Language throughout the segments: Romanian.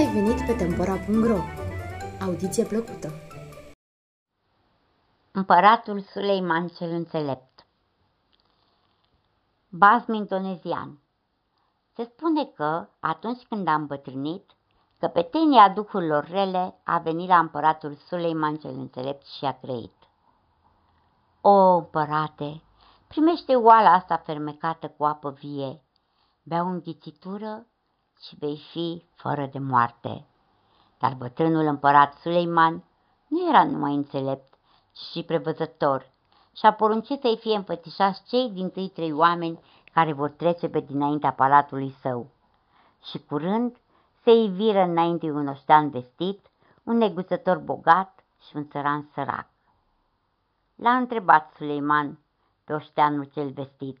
ai venit pe Tempora.ro! Audiție plăcută! Împăratul Suleiman cel Înțelept. Basm indonezian. Se spune că, atunci când a îmbătrânit, căpetenia duhurilor rele a venit la împăratul Suleiman cel Înțelept și a grăit: O, împărate, primește oala asta fermecată cu apă vie, bea o înghițitură și vei fi fără de moarte. Dar bătrânul împărat Suleiman nu era numai înțelept, ci și prevăzător și a poruncit să-i fie înfățișați cei dintâi trei oameni care vor trece pe dinaintea palatului său. Și curând se iviră înainte un oștean vestit, un neguțător bogat și un țăran sărac. L-a întrebat Suleiman pe oșteanul cel vestit: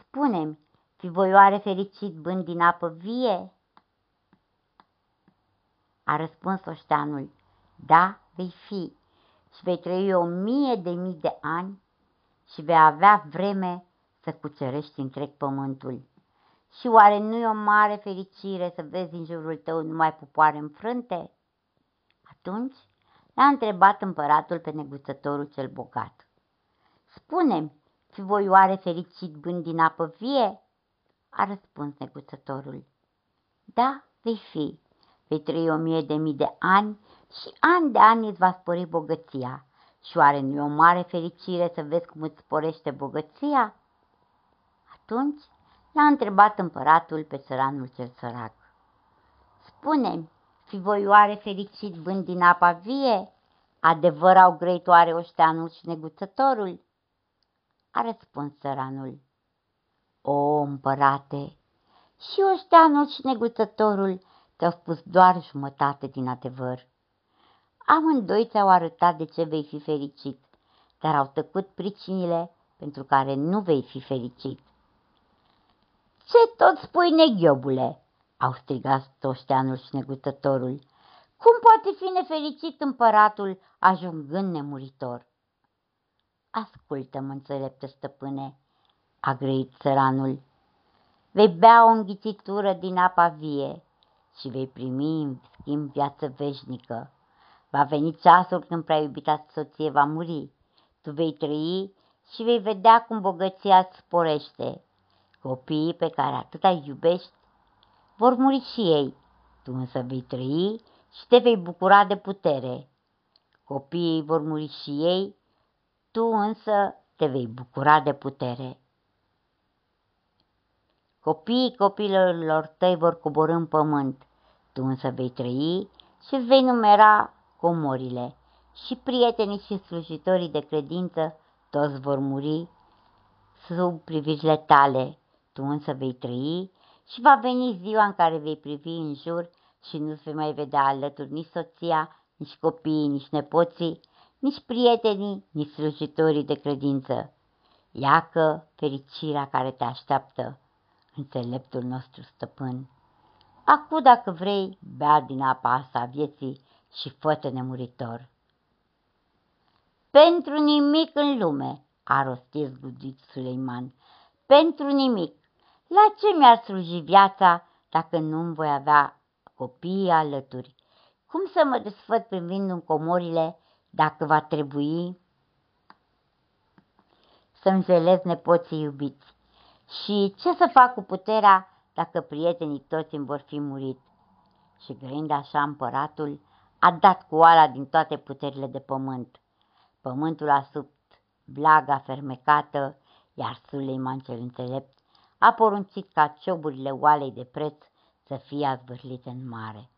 Spune-mi, fi voi oare fericit bând din apă vie? A răspuns oșteanul: Da, vei fi și vei trăi 1000 de mii de ani și vei avea vreme să cucerești întreg pământul. Și oare nu e o mare fericire să vezi în jurul tău numai popoare înfrânte? Atunci l-a întrebat împăratul pe neguțătorul cel bogat: Spune-mi, fi voi oare fericit bând din apă vie? A răspuns neguțătorul: Da, vei fi, vei trăi 1000 de mii de ani și an de ani îți va spori bogăția. Și oare nu e o mare fericire să vezi cum îți sporește bogăția? Atunci l-a întrebat împăratul pe țăranul cel sărac: Spune-mi, fi voi oare fericit bând din apa vie? Adevăr au grăit oare oșteanul și neguțătorul? A răspuns țăranul: O, împărate, și oșteanul și neguțătorul te-au spus doar jumătate din adevăr. Amândoi ți-au arătat de ce vei fi fericit, dar au tăcut pricinile pentru care nu vei fi fericit. Ce tot spui, neghiobule? Au strigat oșteanul și neguțătorul. Cum poate fi nefericit împăratul ajungând nemuritor? Ascultă-mă, înțelepte stăpâne, a grăit țăranul. Vei bea o înghițitură din apa vie și vei primi în schimb viață veșnică. Va veni ceasul când prea iubita soție va muri. Tu vei trăi și vei vedea cum bogăția îți sporește. Copiii pe care atâta iubești vor muri și ei. Tu însă vei trăi și te vei bucura de putere. Copiii vor muri și ei, tu însă te vei bucura de putere. Copiii copiilor tăi vor coborî în pământ, tu însă vei trăi și îți vei numera comorile. Și prietenii și slujitorii de credință toți vor muri sub privirile tale, tu însă vei trăi și va veni ziua în care vei privi în jur și nu-ți vei mai vedea alături nici soția, nici copiii, nici nepoții, nici prietenii, nici slujitorii de credință. Iacă fericirea care te așteaptă, înțeleptul nostru stăpân. Acum, dacă vrei, bea din apa asta a vieții și fă-te nemuritor. Pentru nimic în lume, a rostit zguduit Suleiman, pentru nimic. La ce mi-ar sluji viața dacă nu-mi voi avea copiii alături? Cum să mă desfăt privindu-mi comorile dacă va trebui să-mi jelez nepoții iubiți? Și ce să fac cu puterea dacă prietenii toți îmi vor fi murit? Și grăind așa, împăratul a dat cu oala din toate puterile de pământ. Pământul a supt blaga fermecată, iar Suleiman cel Înțelept a poruncit ca cioburile oalei de preț să fie azvârlite în mare.